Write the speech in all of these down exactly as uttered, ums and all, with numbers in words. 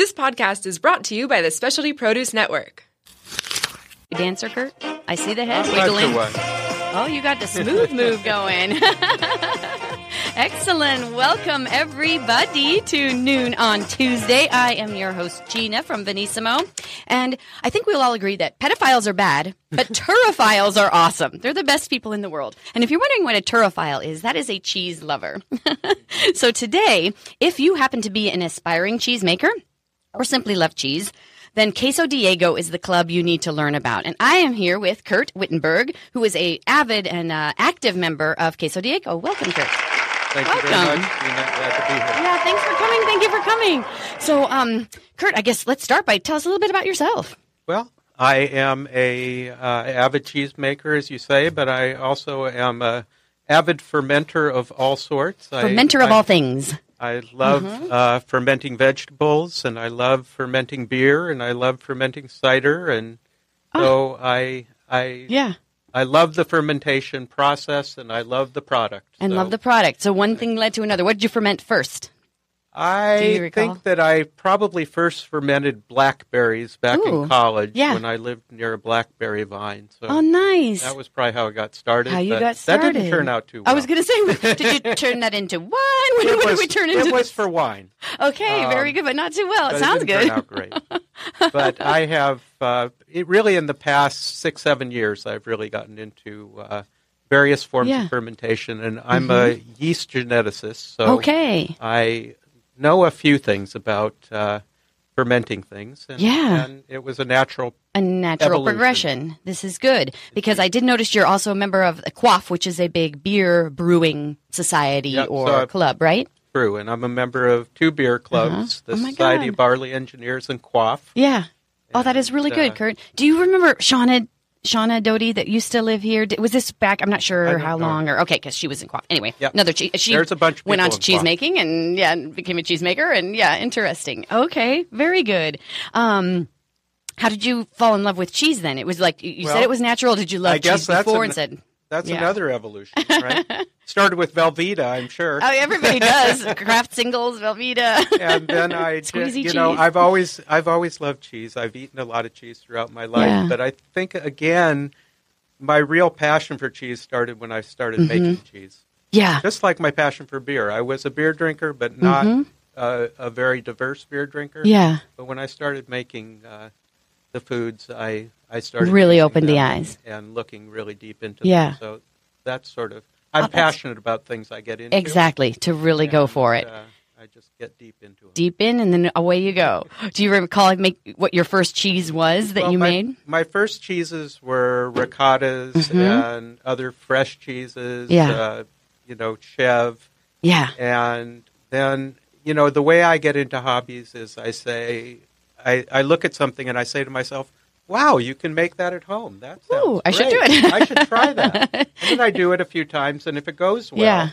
This podcast is brought to you by the Specialty Produce Network. Dancer Kurt, I see the head wiggling. Oh, you got the smooth move going. Excellent. Welcome, everybody, to Noon on Tuesday. I am your host, Gina, from Venissimo. And I think we'll all agree that pedophiles are bad, but turophiles are awesome. They're the best people in the world. And if you're wondering what a turophile is, that is a cheese lover. So today, if you happen to be an aspiring cheesemaker or simply love cheese, then Queso Diego is the club you need to learn about. And I am here with Kurt Wittenberg, who is an avid and uh, active member of Queso Diego. Welcome, Kurt. Thank Welcome. you very much. We're glad to be here. Yeah, thanks for coming. Thank you for coming. So, um, Kurt, I guess let's start by tell us a little bit about yourself. Well, I am an uh, avid cheesemaker, as you say, but I also am an avid fermenter of all sorts. Fermenter I, of I, all things. I love mm-hmm. uh, fermenting vegetables, and I love fermenting beer, and I love fermenting cider, and so oh. I, I, yeah, I love the fermentation process, and I love the product. And so. love the product. So one thing led to another. What did you ferment first? I think that I probably first fermented blackberries back Ooh, in college yeah. when I lived near a blackberry vine. So oh, nice. That was probably how I got started. How you got started. That didn't turn out too well. I was going to say, did you turn that into wine? What it did was, we turn into? It was for wine. Okay, um, very good, but not too well. It sounds it didn't good. Turn out great. But I have, uh, it really in the past six, seven years, I've really gotten into uh various forms yeah. of fermentation, and I'm mm-hmm. a yeast geneticist, so okay. I know a few things about uh, fermenting things, and, yeah. and it was a natural A natural evolution. progression. This is good, because I did notice you're also a member of the Quaff, which is a big beer brewing society yep, or so club, right? Brew, and I'm a member of two beer clubs, uh-huh. the oh Society God. of Barley Engineers and Quaff. Yeah. And, oh, that is really uh, good, Kurt. Do you remember Shauna... Shauna Doty, that used to live here, was this back? I'm not sure how know. long, or okay, because she was in Quaff. Anyway, yep. another che- she There's a bunch of went on to cheese Quaff. making and yeah, became a cheesemaker and yeah, interesting. Okay, very good. Um, how did you fall in love with cheese then? It was like you well, said it was natural. Did you love I cheese before an, and said that's yeah. another evolution, right? Started with Velveeta, I'm sure. Oh, everybody does Kraft singles, Velveeta, and then I just, you cheese. know I've always I've always loved cheese. I've eaten a lot of cheese throughout my life, yeah. but I think again, my real passion for cheese started when I started mm-hmm. making cheese. Yeah, just like my passion for beer. I was a beer drinker, but not mm-hmm. uh, a very diverse beer drinker. Yeah, but when I started making uh, the foods, I I started really opened the eyes and looking really deep into yeah. them. So that's sort of. I'm oh, passionate about things I get into. Exactly, to really and, go for it. Uh, I just get deep into it. Deep in, and then away you go. Do you recall make, what your first cheese was that well, you my, made? My first cheeses were ricottas mm-hmm. and other fresh cheeses, yeah. uh, you know, Chev. Yeah. And then, you know, the way I get into hobbies is I say, I, I look at something and I say to myself, wow, you can make that at home. That sounds Ooh, I great. should do it. I should try that. And then I do it a few times, and if it goes well, yeah.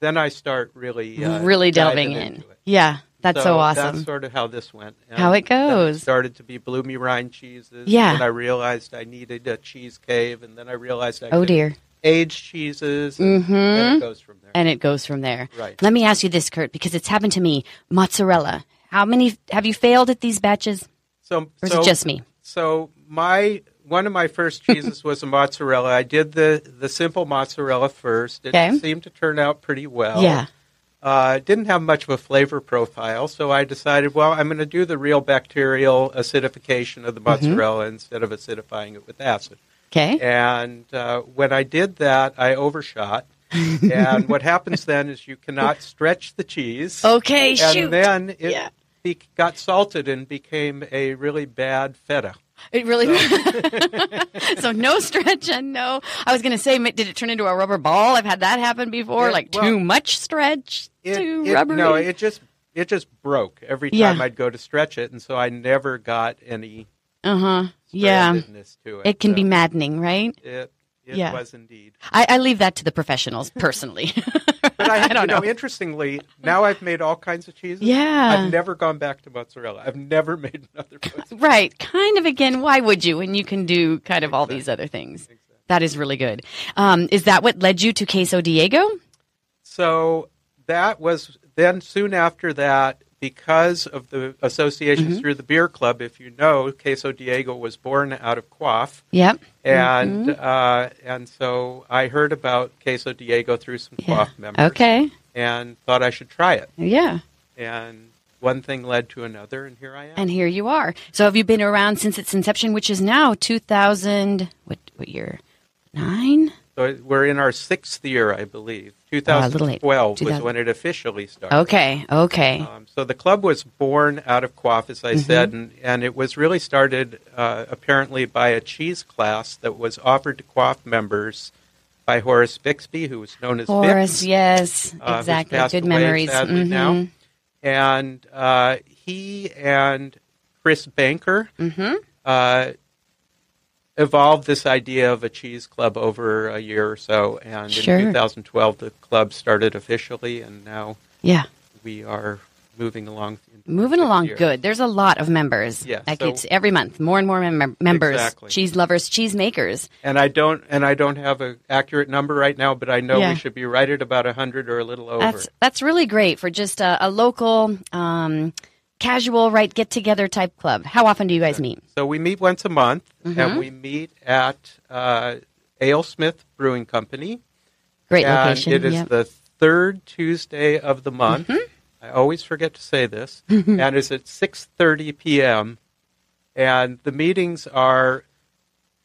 then I start really uh, really delving in. Into it. Yeah, that's so, so awesome. That's sort of how this went. And how it goes. It started to be bloomy rind cheeses. Yeah. And I realized I needed a cheese cave, and then I realized I oh, could dear. age cheeses, and mm-hmm. then it goes from there. And it goes from there. Right. Let me ask you this, Kurt, because it's happened to me. Mozzarella. How many have you failed at these batches? So, or is so, it just me? So my one of my first cheeses was a mozzarella. I did the, the simple mozzarella first. It okay. seemed to turn out pretty well. Yeah, uh, didn't have much of a flavor profile, so I decided, well, I'm going to do the real bacterial acidification of the mozzarella mm-hmm. instead of acidifying it with acid. Okay. And uh, when I did that, I overshot. And what happens then is you cannot stretch the cheese. Okay, and shoot. And then it... Yeah. got salted and became a really bad feta. It really so, so no stretch and no. I was going to say, did it turn into a rubber ball? I've had that happen before. It, like well, too much stretch, it, too it, rubbery. No, it just it just broke every time yeah. I'd go to stretch it, and so I never got any. Uh huh. Yeah. To it. It can so be maddening, right? It it yeah. was indeed. I, I leave that to the professionals personally. But I, I don't you know, know. Interestingly, now I've made all kinds of cheeses. Yeah. I've never gone back to mozzarella. I've never made another mozzarella. Right. Kind of, again, why would you when you can do kind of exactly. all these other things? Exactly. That is really good. Um, is that what led you to Queso Diego? So that was then soon after that, because of the associations mm-hmm. through the beer club. If you know, Queso Diego was born out of Quaff. Yep. And mm-hmm. uh, and so I heard about Queso Diego through some yeah. Quaff members. Okay. And thought I should try it. Yeah. And one thing led to another, and here I am. And here you are. So have you been around since its inception, which is now two thousand, what, what year, nine? So we're in our sixth year, I believe. twenty twelve uh, two thousand was when it officially started. Okay, okay. Um, so the club was born out of Quaff, as I mm-hmm. said, and, and it was really started uh, apparently by a cheese class that was offered to Quaff members by Horace Bixby, who was known as Horace, Bix. Horace, yes, uh, exactly. Good away, memories. Sadly, mm-hmm. now. And uh, he and Chris Banker mm-hmm. uh, evolved this idea of a cheese club over a year or so. And sure. in two thousand twelve, the club started officially, and now yeah. we are moving along. Moving along year. Good. There's a lot of members. Yeah, like so, it's every month, more and more mem- members, exactly. cheese lovers, cheese makers. And I don't and I don't have an accurate number right now, but I know yeah. we should be right at about one hundred or a little over. That's, that's really great for just a, a local, um, casual, right, get-together type club. How often do you guys meet? So we meet once a month, mm-hmm. and we meet at uh, Alesmith Brewing Company. Great and location. It is yep. the third Tuesday of the month. Mm-hmm. I always forget to say this, and it's at six thirty p.m., and the meetings are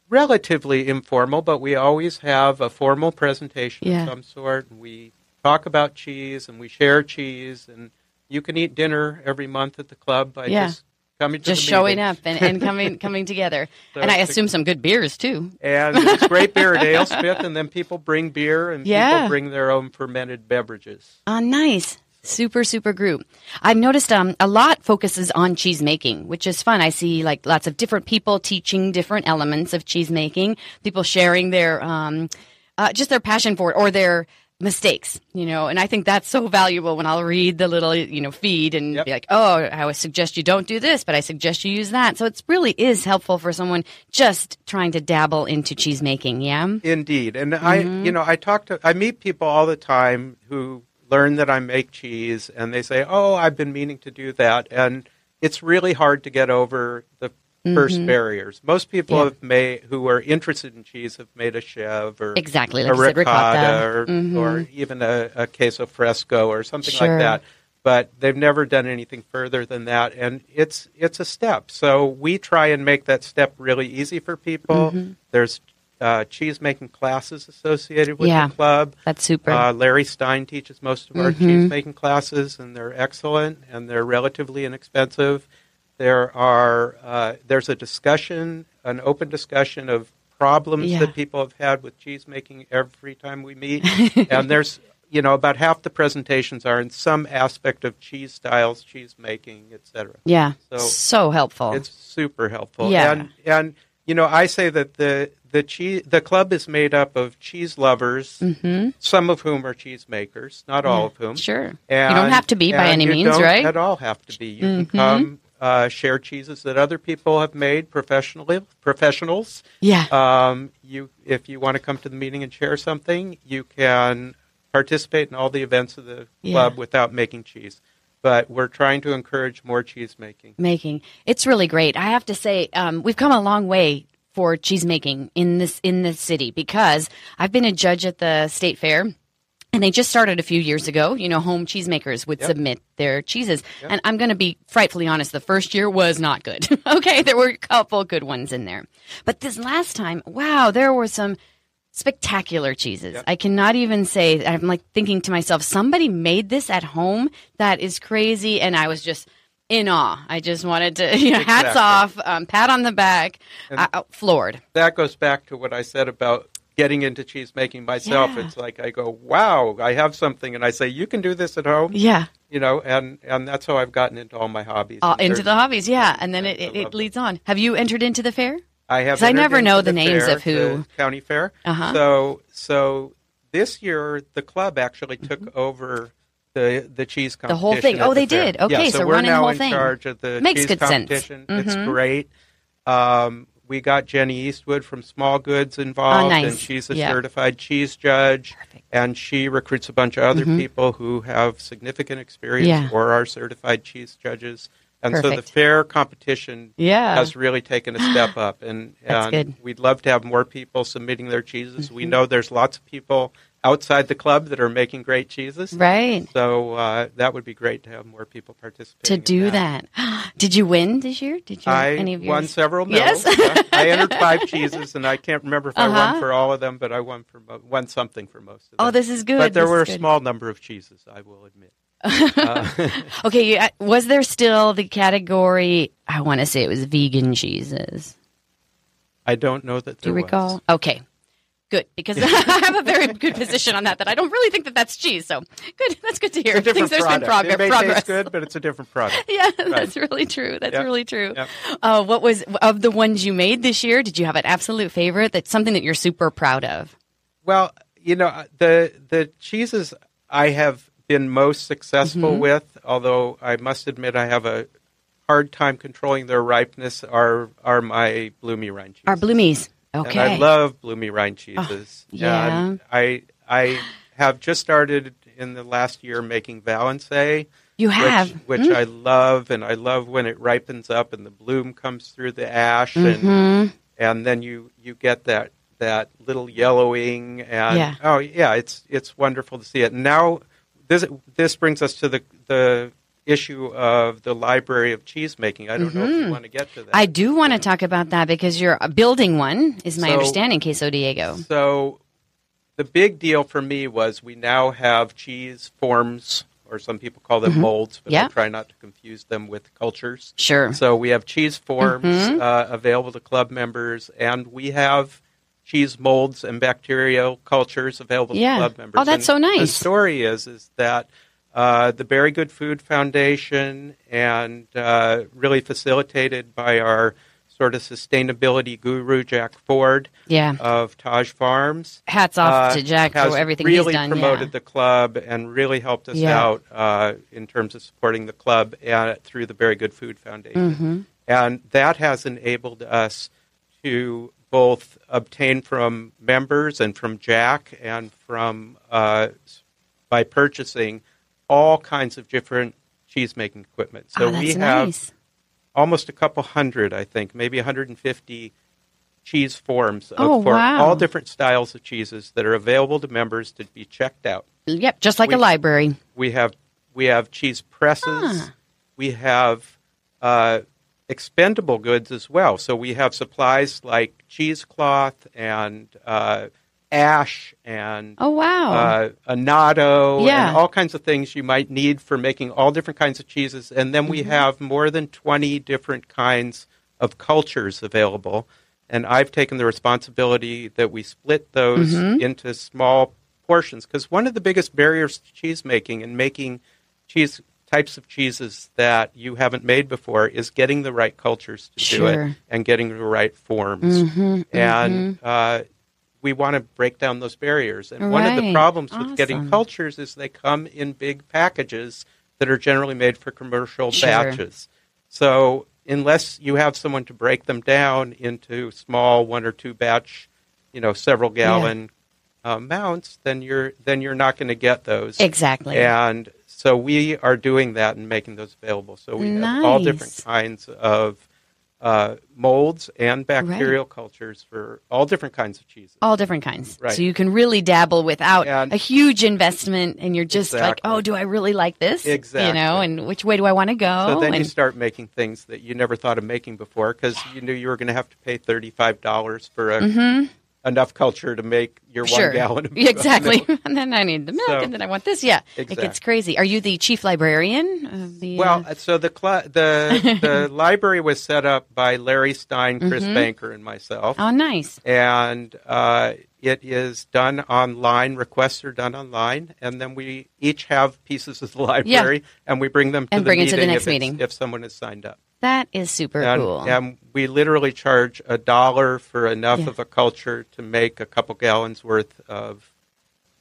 relatively informal, but we always have a formal presentation yeah. of some sort, and we talk about cheese, and we share cheese, and you can eat dinner every month at the club by yeah. just coming to just the showing meetings. Up and, and coming coming together. So and I assume some good beers, too. And it's great beer at Alesmith, and then people bring beer, and yeah. people bring their own fermented beverages. Oh, nice. Super, super group. I've noticed um, a lot focuses on cheese making, which is fun. I see like lots of different people teaching different elements of cheese making, people sharing their um, uh, just their passion for it or their mistakes, you know, and I think that's so valuable when I'll read the little, you know, feed and yep. be like, oh, I would suggest you don't do this, but I suggest you use that. So it really is helpful for someone just trying to dabble into cheese making. Yeah, indeed. And mm-hmm. I, you know, I talk to, I meet people all the time who learn that I make cheese, and they say, oh, I've been meaning to do that. And it's really hard to get over the mm-hmm. first barriers. Most people yeah. have made, who are interested in cheese have made a chev or exactly, like a ricotta, ricotta. Or, mm-hmm. or even a, a queso fresco or something sure. like that. But they've never done anything further than that, and it's it's a step. So we try and make that step really easy for people. Mm-hmm. There's Uh, cheese-making classes associated with yeah, the club. That's super. Uh, Larry Stein teaches most of our mm-hmm. cheese-making classes, and they're excellent, and they're relatively inexpensive. There are uh, there's a discussion, an open discussion of problems yeah. that people have had with cheese-making every time we meet. And there's, you know, about half the presentations are in some aspect of cheese styles, cheese-making, et cetera. Yeah, so, so helpful. It's super helpful. Yeah. And, and you know, I say that the The cheese, the club is made up of cheese lovers, mm-hmm. some of whom are cheese makers, not all of whom. Sure. And, you don't have to be by any means, right? You don't at all have to be. You mm-hmm. can come uh, share cheeses that other people have made, professionally, professionals. Yeah. Um, you, if you want to come to the meeting and share something, you can participate in all the events of the club yeah. without making cheese. But we're trying to encourage more cheese making. Making. It's really great. I have to say, um, we've come a long way for cheese making in this in this city, because I've been a judge at the state fair, and they just started a few years ago. You know, home cheesemakers would yep. submit their cheeses. Yep. And I'm going to be frightfully honest, the first year was not good. Okay, there were a couple good ones in there. But this last time, wow, there were some spectacular cheeses. Yep. I cannot even say, I'm like thinking to myself, somebody made this at home? That is crazy. And I was just in awe. I just wanted to, you know, exactly. hats off, um, pat on the back, uh, floored. That goes back to what I said about getting into cheese making myself. Yeah. It's like I go, wow, I have something. And I say, you can do this at home. Yeah. You know, and, and that's how I've gotten into all my hobbies. Uh, into the hobbies, yeah. And then it, it, it leads on. Have you entered into the fair? I have. Because I never know the, the names fair, of who. The county fair. Uh-huh. So, so this year, the club actually took mm-hmm. over The the cheese competition. The whole thing. Oh, they did. Okay, so we're now in charge of the cheese competition. Makes good sense. It's great. Um, we got Jenny Eastwood from Small Goods involved, oh, nice. and she's a yep. certified cheese judge, Perfect. and she recruits a bunch of other mm-hmm. people who have significant experience yeah. or are certified cheese judges. And Perfect. so the fair competition yeah. has really taken a step up, and, and we'd love to have more people submitting their cheeses. Mm-hmm. We know there's lots of people outside the club that are making great cheeses. Right. So uh, that would be great to have more people participate. To do that. that. Did you win this year? Did you I any of yours? won several medals. Yes. yeah. I entered five cheeses, and I can't remember if uh-huh. I won for all of them, but I won for won something for most of them. Oh, this is good. But there this were a good. small number of cheeses, I will admit. uh, okay, was there still the category, I want to say it was vegan cheeses? I don't know that there was. Do you recall? Was. Okay, good, because I have a very good position on that, that I don't really think that that's cheese, so good. That's good to hear. It's a different there's product. Been prog- it may progress. Taste good, but it's a different product. yeah, right. that's really true. That's yep. really true. Yep. Uh, what was, of the ones you made this year, did you have an absolute favorite? That's something that you're super proud of. Well, you know, the the cheeses I have been most successful mm-hmm. with, although I must admit I have a hard time controlling their ripeness, are are my bloomy rind cheeses. Are bloomies. Okay. And I love bloomy rind cheeses. Oh, yeah. And I I have just started in the last year making Valençay. You have. Which, which mm. I love, and I love when it ripens up and the bloom comes through the ash, mm-hmm. and and then you, you get that that little yellowing, and yeah. oh yeah, it's it's wonderful to see it. Now This, this brings us to the the issue of the library of cheese making. I don't mm-hmm. know if you want to get to that. I do want to talk about that because you're building one, is my so, understanding, Queso Diego. So the big deal for me was we now have cheese forms, or some people call them mm-hmm. molds, but yeah. I try not to confuse them with cultures. Sure. So we have cheese forms mm-hmm. uh, available to club members, and we have cheese molds and bacterial cultures available yeah. to club members. Oh, that's and so nice. The story is is that uh, the Berry Good Food Foundation, and uh, really facilitated by our sort of sustainability guru, Jack Ford yeah. of Taj Farms. Hats off uh, to Jack for everything really he's done. Has really promoted yeah. the club and really helped us yeah. out uh, in terms of supporting the club uh, through the Berry Good Food Foundation. Mm-hmm. And that has enabled us to both obtained from members and from Jack and from uh, by purchasing all kinds of different cheese-making equipment. So oh, we have nice. almost a couple hundred, I think, maybe one hundred fifty cheese forms of, oh, for wow. all different styles of cheeses that are available to members to be checked out. Yep, just like we, a library. We have we have cheese presses. Ah. We have uh, expendable goods as well. So we have supplies like cheesecloth and uh, ash and oh, wow. uh, annatto yeah. and all kinds of things you might need for making all different kinds of cheeses. And then mm-hmm. we have more than twenty different kinds of cultures available. And I've taken the responsibility that we split those mm-hmm. into small portions, because one of the biggest barriers to cheese making and making cheese types of cheeses that you haven't made before is getting the right cultures to sure. do it and getting the right forms. Mm-hmm, and mm-hmm. Uh, we want to break down those barriers. And right. one of the problems awesome. with getting cultures is they come in big packages that are generally made for commercial sure. batches. So unless you have someone to break them down into small one or two batch, you know, several gallon yeah. uh, mounts, then you're then you're not going to get those. Exactly. And so we are doing that and making those available. So we nice. have all different kinds of uh, molds and bacterial right. cultures for all different kinds of cheeses. All different kinds. Right. So you can really dabble without and a huge investment, and you're just exactly. like, oh, do I really like this? Exactly. You know, and which way do I want to go? So then and you start making things that you never thought of making before, because you knew you were going to have to pay thirty-five dollars for a mm-hmm. enough culture to make your sure. one gallon of milk. Exactly. And then I need the milk, so, and then I want this. Yeah, exactly. It gets crazy. Are you the chief librarian of the? Well, uh... so the cl- the the library was set up by Larry Stein, Chris mm-hmm. Banker, and myself. Oh, nice. And uh, it is done online. Requests are done online, and then we each have pieces of the library, yeah. and we bring them to and the bring meeting it to the next if meeting if someone is signed up. That is super and, cool. And we literally charge a dollar for enough yeah. of a culture to make a couple gallons worth of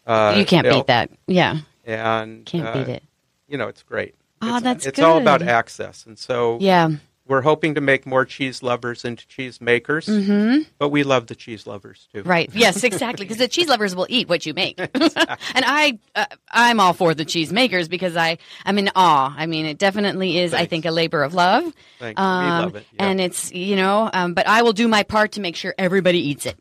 uh, You can't milk. beat that. Yeah. And Can't uh, beat it. You know, it's great. Oh, it's, that's it's good. It's all about access. And so yeah. We're hoping to make more cheese lovers into cheese makers, mm-hmm. but we love the cheese lovers too. Right? Yes, exactly. Because the cheese lovers will eat what you make, exactly. and I, uh, I'm all for the cheese makers because I, I'm in awe. I mean, it definitely is. Thanks. I think a labor of love. Thanks. Um, we love it, yeah. And it's you know, um, but I will do my part to make sure everybody eats it.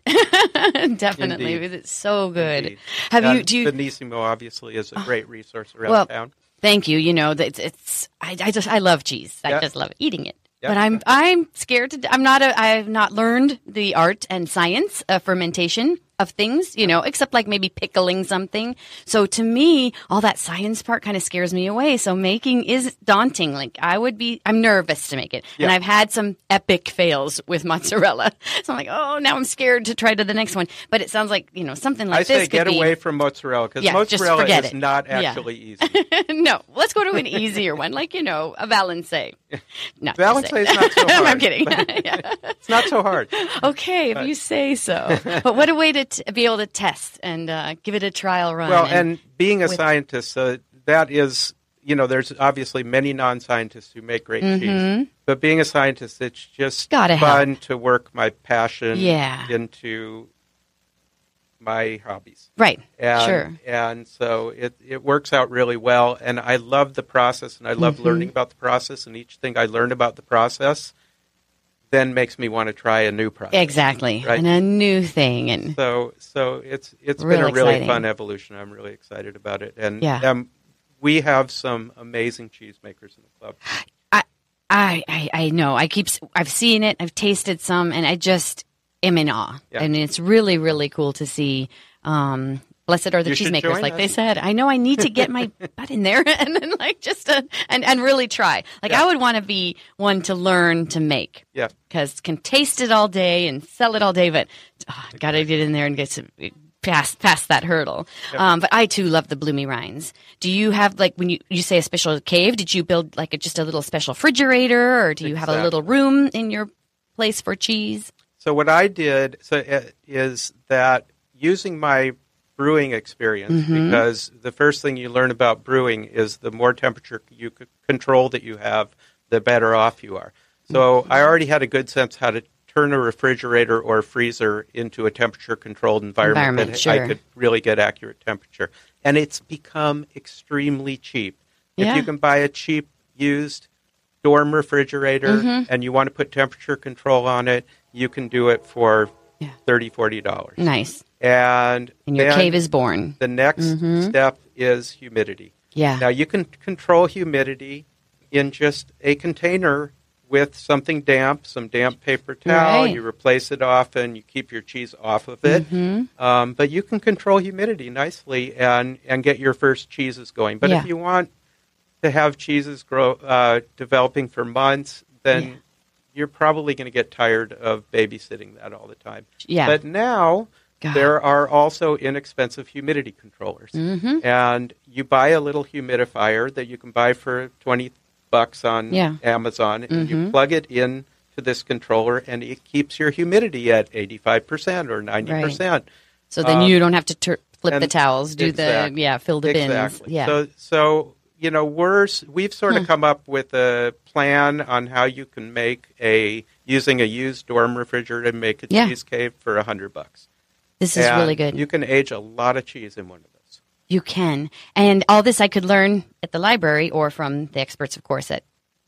Definitely, Indeed. Because it's so good. Indeed. Have and you? Do you? Venissimo obviously is a great resource around well, town. Thank you. You know, it's. it's I, I just I love cheese. I yeah. just love it. Eating it. Yep. But I'm I'm scared to. I'm not. A, I've not learned the art and science of fermentation of things, you know, except like maybe pickling something. So to me, all that science part kind of scares me away. So making is daunting. Like I would be. I'm nervous to make it, yep. and I've had some epic fails with mozzarella. So I'm like, oh, now I'm scared to try to the next one. But it sounds like you know something like I this. I say could get be, away from mozzarella because yeah, mozzarella is it. not actually yeah. easy. No, let's go to an easier one, like you know a Valençay. Not Valençay is not so hard. I'm kidding. Yeah. It's not so hard. Okay, but. If you say so. But what a way to t- be able to test and uh, give it a trial run. Well, and, and being a with- scientist, uh, that is, you know, there's obviously many non-scientists who make great mm-hmm. cheese. But being a scientist, it's just Gotta fun help. to work my passion yeah. into my hobbies. Right, and, sure. And so it, it works out really well. And I love the process, and I love mm-hmm. learning about the process. And each thing I learn about the process then makes me want to try a new process. Exactly, right? And a new thing. And so so it's it's been a really exciting. fun evolution. I'm really excited about it. And yeah. um, we have some amazing cheesemakers in the club. I, I, I know. I keep, I've seen it. I've tasted some, and I just... I'm in awe, yeah. and it's really, really cool to see. Um, blessed are the you cheesemakers, like us. They said. I know I need to get my butt in there and then like just a, and and really try. Like yeah. I would want to be one to learn to make, yeah, because can taste it all day and sell it all day, but oh, got to get in there and get some. Past, past that hurdle. Yep. Um, but I, too, love the bloomy rinds. Do you have, like, when you, you say a special cave, did you build, like, a, just a little special refrigerator, or do you exactly. have a little room in your place for cheese? So what I did so, uh, is that using my brewing experience, mm-hmm. because the first thing you learn about brewing is the more temperature you c- control that you have, the better off you are. So mm-hmm. I already had a good sense how to turn a refrigerator or a freezer into a temperature-controlled environment, environment that sure. I could really get accurate temperature. And it's become extremely cheap. Yeah. If you can buy a cheap, used dorm refrigerator mm-hmm. and you want to put temperature control on it, you can do it for yeah. thirty dollars, forty dollars. Nice. And, and your cave is born. The next mm-hmm. step is humidity. Yeah. Now, you can control humidity in just a container with something damp, some damp paper towel. Right. You replace it often. You keep your cheese off of it. Mm-hmm. Um, but you can control humidity nicely and, and get your first cheeses going. But yeah. if you want to have cheeses grow uh, developing for months, then... Yeah. You're probably going to get tired of babysitting that all the time. Yeah. But now God. there are also inexpensive humidity controllers. Mm-hmm. And you buy a little humidifier that you can buy for twenty bucks on yeah. Amazon. Mm-hmm. And you plug it in to this controller, and it keeps your humidity at eighty-five percent or ninety percent. Right. So then um, you don't have to tur- flip the towels, do exactly. the, yeah, fill the bins. Exactly. Yeah. So, so You know, we're, we've sort of hmm. come up with a plan on how you can make a, using a used dorm refrigerator, make a yeah. cheese cave for one hundred bucks. This is and really good. You can age a lot of cheese in one of those. You can. And all this I could learn at the library or from the experts, of course, at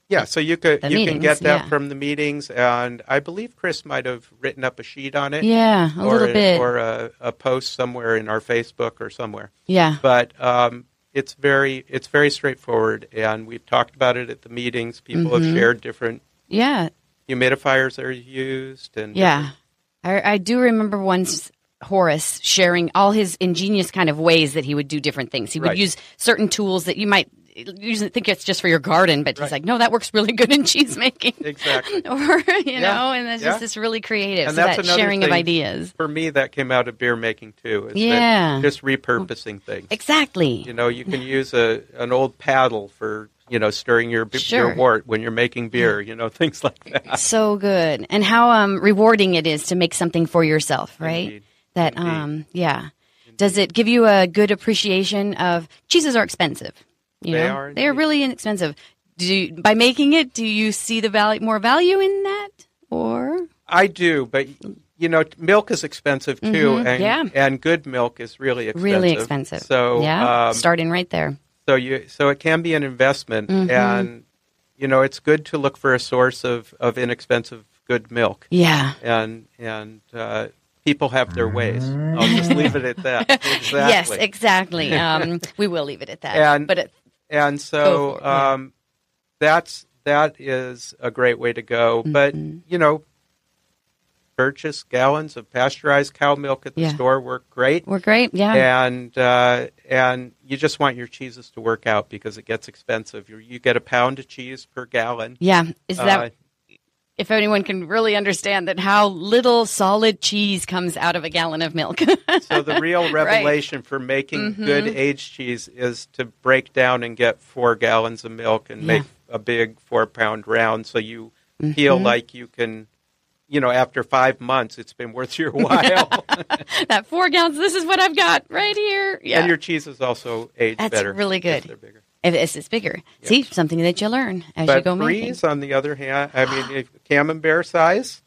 Yeah, so you could you meetings, can get that yeah. from the meetings, and I believe Chris might have written up a sheet on it. Yeah, a or, little bit. Or a, a post somewhere in our Facebook or somewhere. Yeah. But... um It's very it's very straightforward, and we've talked about it at the meetings. People mm-hmm. have shared different yeah. humidifiers that are used. And yeah. I, I do remember once Horace sharing all his ingenious kind of ways that he would do different things. He would right. use certain tools that you might usually think it's just for your garden, but right. he's like, no, that works really good in cheese making. Exactly. Or, you yeah. know, and it's yeah. just this really creative. And so that's that sharing thing, of ideas. For me, that came out of beer making, too. Is yeah. that just repurposing things. Exactly. You know, you can use a an old paddle for, you know, stirring your, sure. your wort when you're making beer, you know, things like that. So good. And how um, rewarding it is to make something for yourself, right? Indeed. That, Indeed. um, yeah. Indeed. Does it give you a good appreciation of cheeses are expensive? You know, they are, they are really inexpensive. do you, by making it, do you see the value, more value in that, or? I do, but you know, milk is expensive too, mm-hmm, and yeah. and good milk is really expensive. Really expensive. So yeah, um, starting right there. So you, so it can be an investment, mm-hmm. and you know, it's good to look for a source of, of inexpensive good milk. Yeah, and and uh, people have their ways. I'll just leave it at that. Exactly. Yes, exactly. Um, we will leave it at that. And but it, and so it, yeah. um, that's that is a great way to go. Mm-hmm. But you know. Purchase gallons of pasteurized cow milk at the yeah. store work great. Work great, yeah. And uh, and you just want your cheeses to work out because it gets expensive. You, you get a pound of cheese per gallon. Yeah, is that uh, if anyone can really understand that how little solid cheese comes out of a gallon of milk. So the real revelation right. for making mm-hmm. good aged cheese is to break down and get four gallons of milk and yeah. make a big four pound round so you mm-hmm. feel like you can. You know, after five months, it's been worth your while. That four gallons, this is what I've got right here. Yeah. And your cheese is also aged That's better. That's really good. If they're bigger. If it's, it's bigger. Yep. See, something that you learn as but you go making. But Brise, on the other hand, I mean, if Camembert size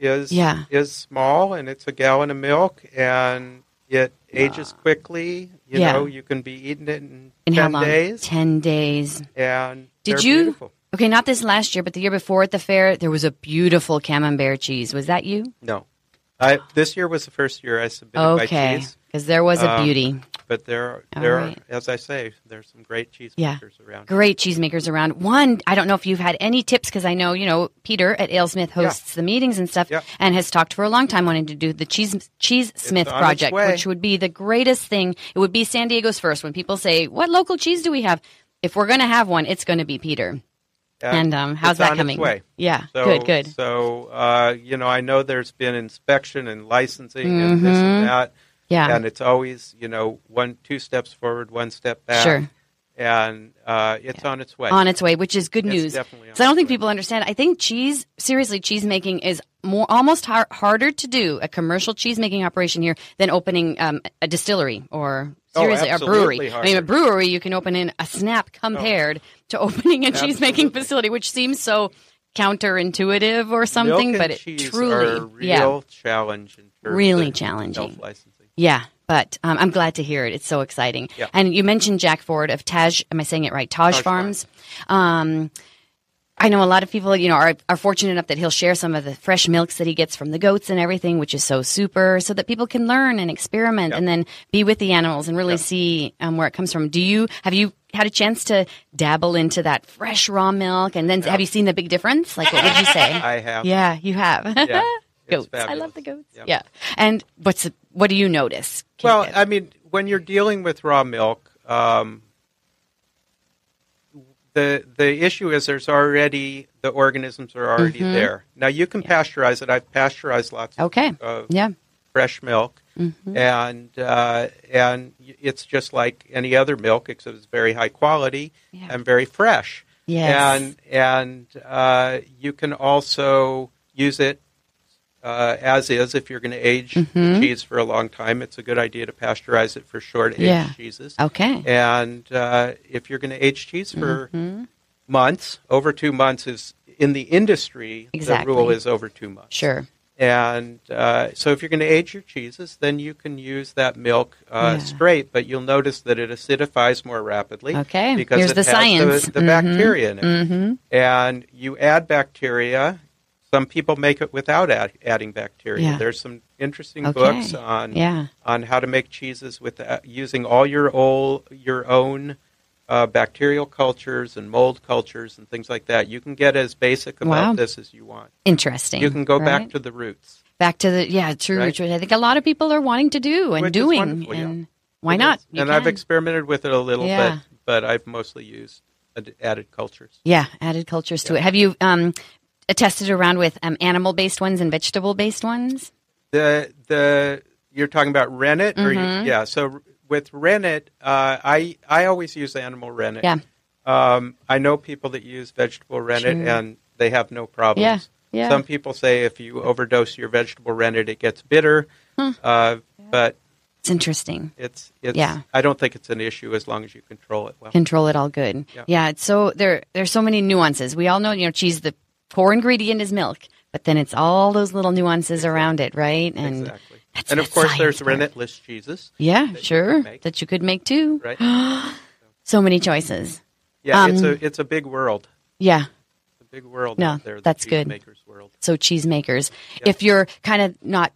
is yeah. is small, and it's a gallon of milk, and it ages uh, quickly. You yeah. know, you can be eating it in, in ten how long? days. Ten days. And Did they're you- beautiful. Okay, not this last year, but the year before at the fair, there was a beautiful Camembert cheese. Was that you? No. I, this year was the first year I submitted okay, my cheese. Okay, because there was a beauty. Um, but there, there right. are, as I say, there's some great cheese yeah. makers around. Great cheese makers around. One, I don't know if you've had any tips, because I know, you know, Peter at Alesmith hosts yeah. the meetings and stuff yeah. and has talked for a long time wanting to do the Cheese Cheese Smith Project, which would be the greatest thing. It would be San Diego's first. When people say, what local cheese do we have? If we're going to have one, it's going to be Peter. And, and um, how's that coming? Yeah, so, good, good. So, uh, you know, I know there's been inspection and licensing mm-hmm. and this and that. Yeah. And it's always, you know, one, two steps forward, one step back. Sure. And uh, it's yeah. on its way. On its way, which is good it's news. Definitely on so I don't think way. people understand. I think cheese, seriously, cheese making is more almost har- harder to do, a commercial cheese making operation here, than opening um, a distillery or... Seriously, oh, a brewery. Harder. I mean, a brewery you can open in a snap compared oh. to opening a absolutely. cheese-making facility, which seems so counterintuitive or something, but it truly are a real yeah, challenge in terms really of challenging. Self-licensing. Yeah, but um, I'm glad to hear it. It's so exciting. Yeah. And you mentioned Jack Ford of Taj. Am I saying it right? Taj, Taj Farms. Farms. Um, I know a lot of people, you know, are, are fortunate enough that he'll share some of the fresh milks that he gets from the goats and everything, which is so super, so that people can learn and experiment yep. and then be with the animals and really yep. see um, where it comes from. Do you have you had a chance to dabble into that fresh raw milk, and then yep. have you seen the big difference? Like, what would you say? I have. Yeah, you have. Yeah, goats. I love the goats. Yep. Yeah. And what's what do you notice? Can well, you I mean, when you're dealing with raw milk. Um, The the issue is there's already, the organisms are already mm-hmm. there. Now, you can yeah. pasteurize it. I've pasteurized lots okay. of uh, yeah. fresh milk, mm-hmm. and uh, and it's just like any other milk, except it's very high quality yeah. and very fresh. Yes. And, and uh, you can also use it uh, as is. If you're going to age mm-hmm. cheese for a long time, it's a good idea to pasteurize it for short aged yeah. cheeses. Okay. And uh, if you're going to age cheese for mm-hmm. months, over two months is in the industry, exactly. the rule is over two months. Sure. And uh, so if you're going to age your cheeses, then you can use that milk uh, yeah. straight, but you'll notice that it acidifies more rapidly. Okay. Because Here's it the has science. the, the mm-hmm. bacteria in it. Mm-hmm. And you add bacteria. Some people make it without add, adding bacteria. Yeah. There's some interesting okay. books on yeah. on how to make cheeses with uh, using all your old, your own uh, bacterial cultures and mold cultures and things like that. You can get as basic about wow. this as you want. Interesting. You can go right? back to the roots. Back to the yeah, true right? roots. I think a lot of people are wanting to do and Which doing. And yeah. why it not? And can. I've experimented with it a little yeah. bit, but I've mostly used added cultures. Yeah, added cultures yeah. to it. Have you? Um, Tested around with um, animal-based ones and vegetable-based ones. The the you're talking about rennet, mm-hmm. or you, yeah. So with rennet, uh, I I always use animal rennet. Yeah. Um, I know people that use vegetable rennet sure. and they have no problems. Yeah. Yeah. Some people say if you overdose your vegetable rennet, it gets bitter. Huh. Uh, yeah. But It's interesting. It's, it's yeah. I don't think it's an issue as long as you control it well. Control it all good. Yeah. yeah it's so there there's so many nuances. We all know, you know, cheese, the core ingredient is milk, but then it's all those little nuances exactly. around it, right? And exactly. That's, and of course, there's part. rennetless cheeses. Yeah, that sure, you that you could make too. Right. So many choices. Yeah, um, it's a it's a big world. Yeah. It's a big world no, out there. The that's good. Cheesemakers world. So cheesemakers, yeah. if you're kind of not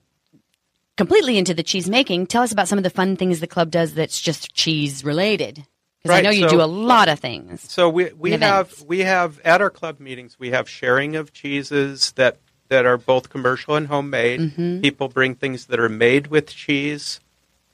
completely into the cheese making, tell us about some of the fun things the club does that's just cheese related. Because right, I know you so, do a lot of things. So we we have events. we have at our club meetings we have sharing of cheeses that, that are both commercial and homemade. Mm-hmm. People bring things that are made with cheese,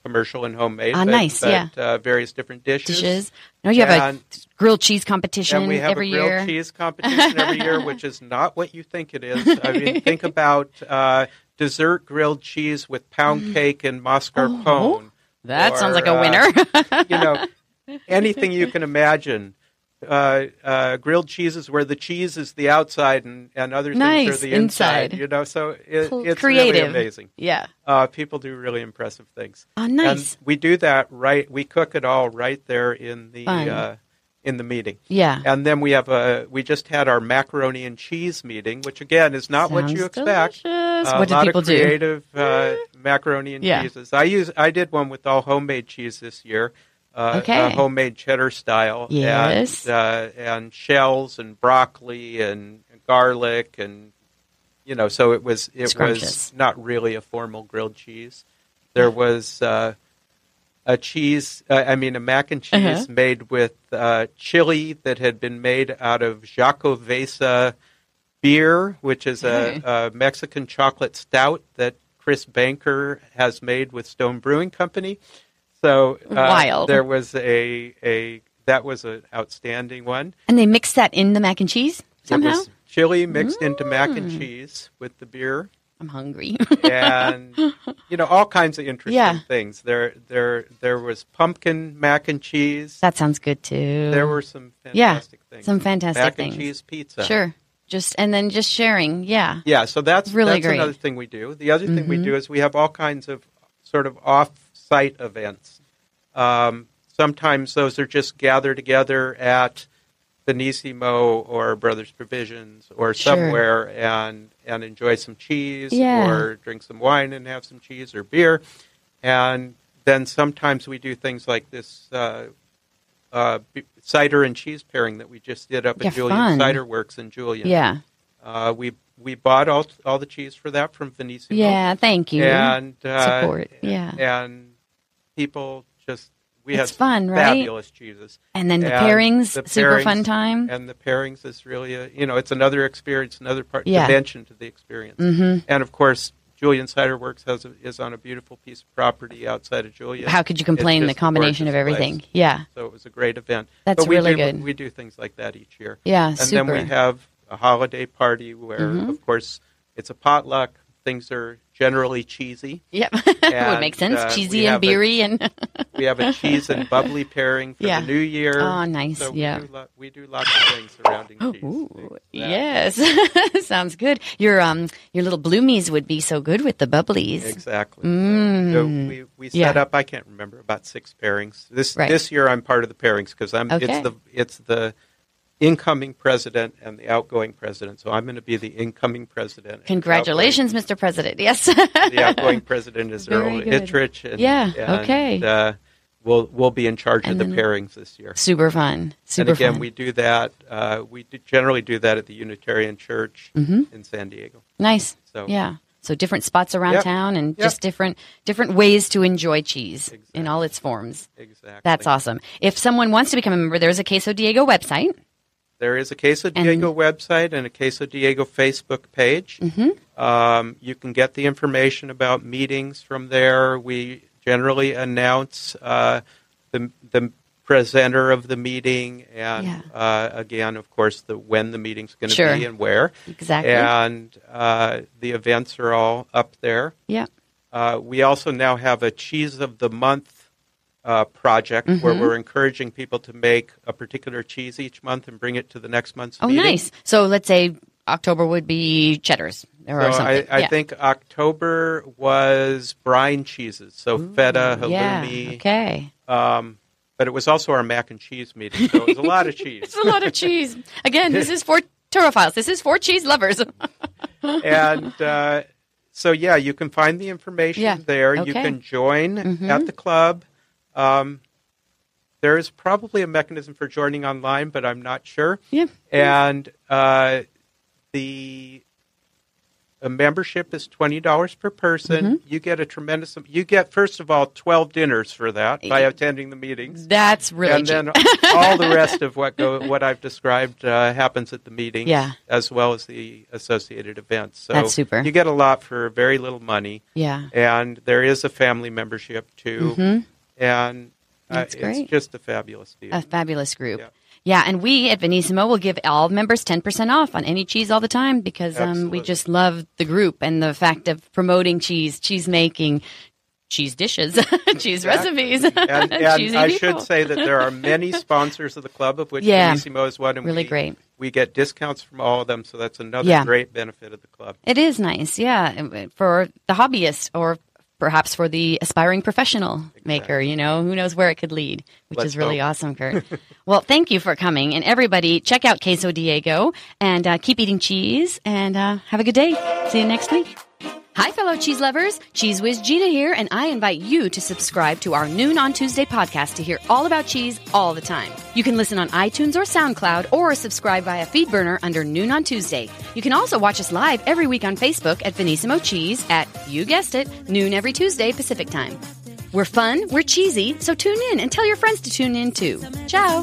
commercial and homemade. Ah, but, nice, but, yeah. Uh, various different dishes. dishes. No, you have and, a grilled cheese competition every year. And we have a grilled year. cheese competition every year, which is not what you think it is. I mean, think about uh, dessert grilled cheese with pound cake and mascarpone. Oh, that or, sounds like a winner. uh, you know, anything you can imagine. Uh, uh, grilled cheeses where the cheese is the outside and, and other nice. things are the inside. inside. You know, so it, it's Creative. really amazing. Yeah, uh, people do really impressive things. Oh, nice! And we do that right. We cook it all right there in the uh, in the meeting. Yeah, and then we have a. We just had our macaroni and cheese meeting, which again is not Sounds what you expect. Uh, what do people do? A lot of creative uh, macaroni and yeah. cheeses. I use. I did one with all homemade cheese this year. Uh, okay. uh, homemade cheddar style, yes, and, uh, and shells and broccoli and garlic and you know, so it was it was not really a formal grilled cheese. There was uh, a cheese, uh, I mean, a mac and cheese uh-huh. made with uh, chili that had been made out of Jacovesa beer, which is a, a Mexican chocolate stout that Chris Banker has made with Stone Brewing Company. So uh, Wild. there was a, a that was an outstanding one. And they mixed that in the mac and cheese somehow? It was chili mixed mm. into mac and cheese with the beer. I'm hungry. And you know, all kinds of interesting yeah. things. There there there was pumpkin mac and cheese. That sounds good too. There were some fantastic yeah, things. Some fantastic mac things. Mac and cheese pizza. Sure. Just and then just sharing. Yeah. Yeah, so that's really that's great. another thing we do. The other mm-hmm. thing we do is we have all kinds of sort of off site events. Um, sometimes those are just gathered together at Venissimo or Brothers Provisions or sure. somewhere and, and enjoy some cheese yeah. or drink some wine and have some cheese or beer. And then sometimes we do things like this uh, uh, cider and cheese pairing that we just did up yeah, at Julian fun. Cider Works in Julian. Yeah. Uh, we we bought all all the cheese for that from Venissimo. Yeah, thank you. And uh, support. Yeah. And people just we it's had fun, fabulous right? cheeses, and then the and pairings, the super pairings, fun time. And the pairings is really a, you know it's another experience, another part yeah. dimension to the experience. Mm-hmm. And of course, Julian Cider Works has a, is on a beautiful piece of property outside of Julian. How could you complain? The combination of everything, place. yeah. So it was a great event. That's but we really do, good. We do things like that each year. Yeah, and super. then we have a holiday party where, mm-hmm. of course, it's a potluck. Things are generally cheesy. Yep, that would make sense. Uh, cheesy and beery. A, and we have a cheese and bubbly pairing for yeah. the new year. Oh, nice. So yeah. we, do lo- we do lots of things surrounding cheese. Ooh, yes. Sounds good. Your um your little bloomies would be so good with the bubblies. Exactly. Mm. So we, we set yeah. up, I can't remember, about six pairings. This right. this year I'm part of the pairings because I'm okay. it's the it's the incoming president and the outgoing president. So I'm going to be the incoming president. Congratulations, outgoing, Mister President. Yes. The outgoing president is Earl Ittrich. And, yeah. And, okay. Uh, we'll we'll be in charge and of the pairings this year. Super fun. Super fun. And again, fun. we do that. Uh, we do generally do that at the Unitarian Church mm-hmm. in San Diego. Nice. So yeah. So different spots around yep. town and yep. just different different ways to enjoy cheese exactly. in all its forms. Exactly. That's awesome. If someone wants to become a member, there's a Queso Diego website. There is a Queso Diego and, website and a Queso Diego Facebook page. Mm-hmm. Um, you can get the information about meetings from there. We generally announce uh, the, the presenter of the meeting and, yeah. uh, again, of course, the when the meeting's going to sure. be and where. Exactly. And uh, the events are all up there. Yeah. Uh, we also now have a Cheese of the Month Uh, project mm-hmm. where we're encouraging people to make a particular cheese each month and bring it to the next month's oh, meeting. Oh, nice. So let's say October would be cheddars. or so something. I, I yeah. think October was brine cheeses, so Ooh, feta, halloumi. Yeah, okay. Um, but it was also our mac and cheese meeting, so it was a lot of cheese. It's a lot of cheese. Again, this is for turophiles. This is for cheese lovers. and uh, so, yeah, you can find the information yeah. there. Okay. You can join mm-hmm. at the club. Um, there is probably a mechanism for joining online, but I'm not sure. Yeah. And uh, the... A membership is twenty dollars per person. Mm-hmm. You get a tremendous – you get, first of all, twelve dinners for that by attending the meetings. That's really And cheap. Then all the rest of what go, what I've described uh, happens at the meetings yeah. as well as the associated events. So That's super. You get a lot for very little money. Yeah. And there is a family membership too. Mm-hmm. And uh, it's just a fabulous deal. A fabulous group. Yeah. Yeah, and we at Venissimo will give all members ten percent off on any cheese all the time because um, we just love the group and the fact of promoting cheese, cheese making, cheese dishes, cheese exactly. recipes. And, and I people. should say that there are many sponsors of the club, of which yeah. Venissimo is one. And really we, great. We get discounts from all of them, so that's another yeah. great benefit of the club. It is nice, yeah, for the hobbyist or perhaps for the aspiring professional exactly. maker, you know, who knows where it could lead, which Let's is really hope. awesome, Kurt. Well, thank you for coming. And everybody, check out Queso Diego and uh, keep eating cheese and uh, have a good day. See you next week. Hi, fellow cheese lovers. Cheese Whiz Gina here, and I invite you to subscribe to our Noon on Tuesday podcast to hear all about cheese all the time. You can listen on iTunes or SoundCloud or subscribe via FeedBurner under Noon on Tuesday. You can also watch us live every week on Facebook at Venissimo Cheese at, you guessed it, noon every Tuesday Pacific time. We're fun, we're cheesy, so tune in and tell your friends to tune in too. Ciao.